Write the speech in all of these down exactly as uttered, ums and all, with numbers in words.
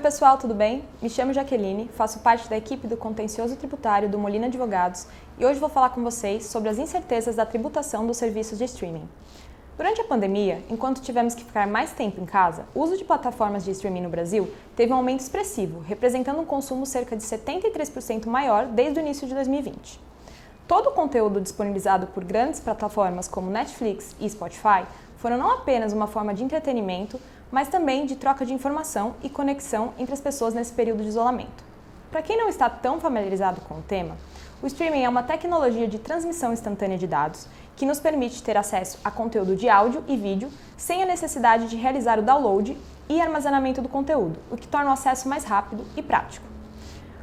Oi pessoal, tudo bem? Me chamo Jaqueline, faço parte da equipe do contencioso tributário do Molina Advogados e hoje vou falar com vocês sobre as incertezas da tributação dos serviços de streaming. Durante a pandemia, enquanto tivemos que ficar mais tempo em casa, o uso de plataformas de streaming no Brasil teve um aumento expressivo, representando um consumo cerca de setenta e três por cento maior desde o início de dois mil e vinte. Todo o conteúdo disponibilizado por grandes plataformas como Netflix e Spotify foram não apenas uma forma de entretenimento, mas também de troca de informação e conexão entre as pessoas nesse período de isolamento. Para quem não está tão familiarizado com o tema, o streaming é uma tecnologia de transmissão instantânea de dados que nos permite ter acesso a conteúdo de áudio e vídeo sem a necessidade de realizar o download e armazenamento do conteúdo, o que torna o acesso mais rápido e prático.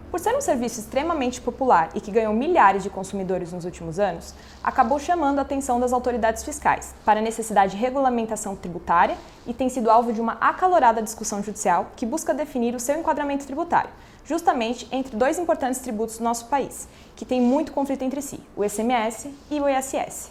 Por ser um serviço extremamente popular e que ganhou milhares de consumidores nos últimos anos, acabou chamando a atenção das autoridades fiscais para a necessidade de regulamentação tributária e tem sido alvo de uma acalorada discussão judicial que busca definir o seu enquadramento tributário, justamente entre dois importantes tributos do nosso país, que tem muito conflito entre si, o I C M S e o I S S.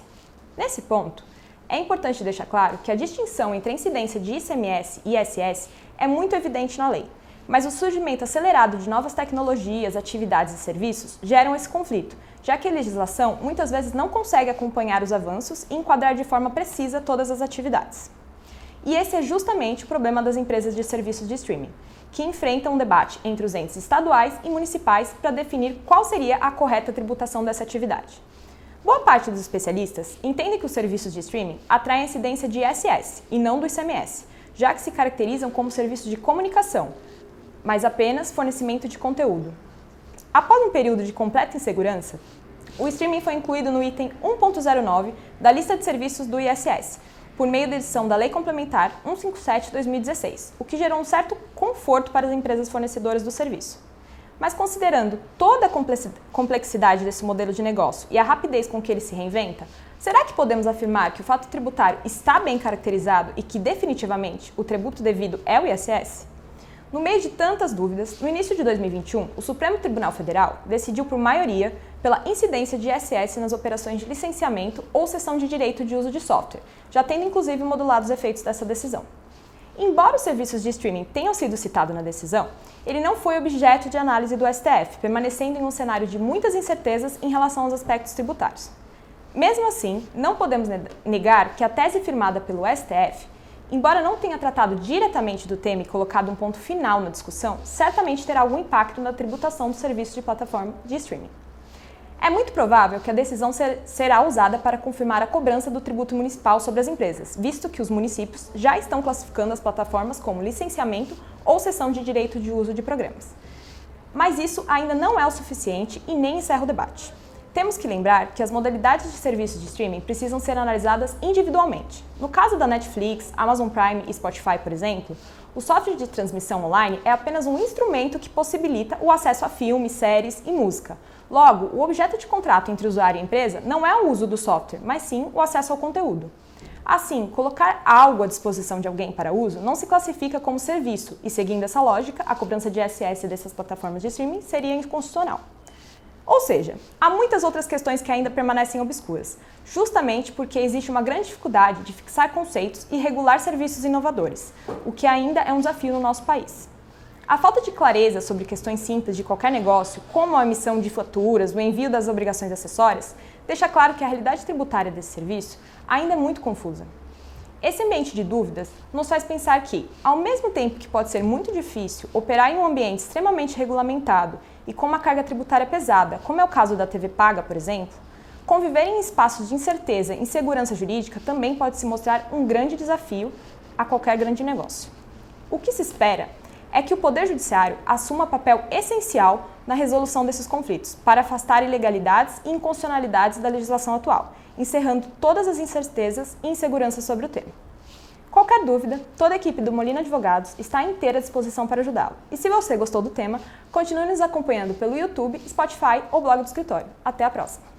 Nesse ponto, é importante deixar claro que a distinção entre a incidência de I C M S e I S S é muito evidente na lei, mas o surgimento acelerado de novas tecnologias, atividades e serviços geram esse conflito, já que a legislação muitas vezes não consegue acompanhar os avanços e enquadrar de forma precisa todas as atividades. E esse é justamente o problema das empresas de serviços de streaming, que enfrentam um debate entre os entes estaduais e municipais para definir qual seria a correta tributação dessa atividade. Boa parte dos especialistas entende que os serviços de streaming atraem a incidência de I S S e não do I C M S, já que se caracterizam como serviços de comunicação, mas apenas fornecimento de conteúdo. Após um período de completa insegurança, o streaming foi incluído no item um ponto zero nove da lista de serviços do I S S, por meio da edição da Lei Complementar cento e cinquenta e sete barra dois mil e dezesseis, o que gerou um certo conforto para as empresas fornecedoras do serviço. Mas considerando toda a complexidade desse modelo de negócio e a rapidez com que ele se reinventa, será que podemos afirmar que o fato tributário está bem caracterizado e que definitivamente o tributo devido é o I S S? No meio de tantas dúvidas, no início de dois mil e vinte e um, o Supremo Tribunal Federal decidiu por maioria pela incidência de I S S nas operações de licenciamento ou cessão de direito de uso de software, já tendo inclusive modulado os efeitos dessa decisão. Embora os serviços de streaming tenham sido citados na decisão, ele não foi objeto de análise do S T F, permanecendo em um cenário de muitas incertezas em relação aos aspectos tributários. Mesmo assim, não podemos negar que a tese firmada pelo S T F, embora não tenha tratado diretamente do tema e colocado um ponto final na discussão, certamente terá algum impacto na tributação do serviço de plataforma de streaming. É muito provável que a decisão ser, será usada para confirmar a cobrança do tributo municipal sobre as empresas, visto que os municípios já estão classificando as plataformas como licenciamento ou cessão de direito de uso de programas. Mas isso ainda não é o suficiente e nem encerra o debate. Temos que lembrar que as modalidades de serviços de streaming precisam ser analisadas individualmente. No caso da Netflix, Amazon Prime e Spotify, por exemplo, o software de transmissão online é apenas um instrumento que possibilita o acesso a filmes, séries e música. Logo, o objeto de contrato entre usuário e empresa não é o uso do software, mas sim o acesso ao conteúdo. Assim, colocar algo à disposição de alguém para uso não se classifica como serviço e, seguindo essa lógica, a cobrança de I S S dessas plataformas de streaming seria inconstitucional. Ou seja, há muitas outras questões que ainda permanecem obscuras, justamente porque existe uma grande dificuldade de fixar conceitos e regular serviços inovadores, o que ainda é um desafio no nosso país. A falta de clareza sobre questões simples de qualquer negócio, como a emissão de faturas, o envio das obrigações acessórias, deixa claro que a realidade tributária desse serviço ainda é muito confusa. Esse ambiente de dúvidas nos faz pensar que, ao mesmo tempo que pode ser muito difícil operar em um ambiente extremamente regulamentado e com uma carga tributária pesada, como é o caso da T V Paga, por exemplo, conviver em espaços de incerteza e insegurança jurídica também pode se mostrar um grande desafio a qualquer grande negócio. O que se espera é que o Poder Judiciário assuma papel essencial na resolução desses conflitos, para afastar ilegalidades e inconstitucionalidades da legislação atual, encerrando todas as incertezas e inseguranças sobre o tema. Qualquer dúvida, toda a equipe do Molina Advogados está inteira à disposição para ajudá-lo. E se você gostou do tema, continue nos acompanhando pelo YouTube, Spotify ou blog do escritório. Até a próxima!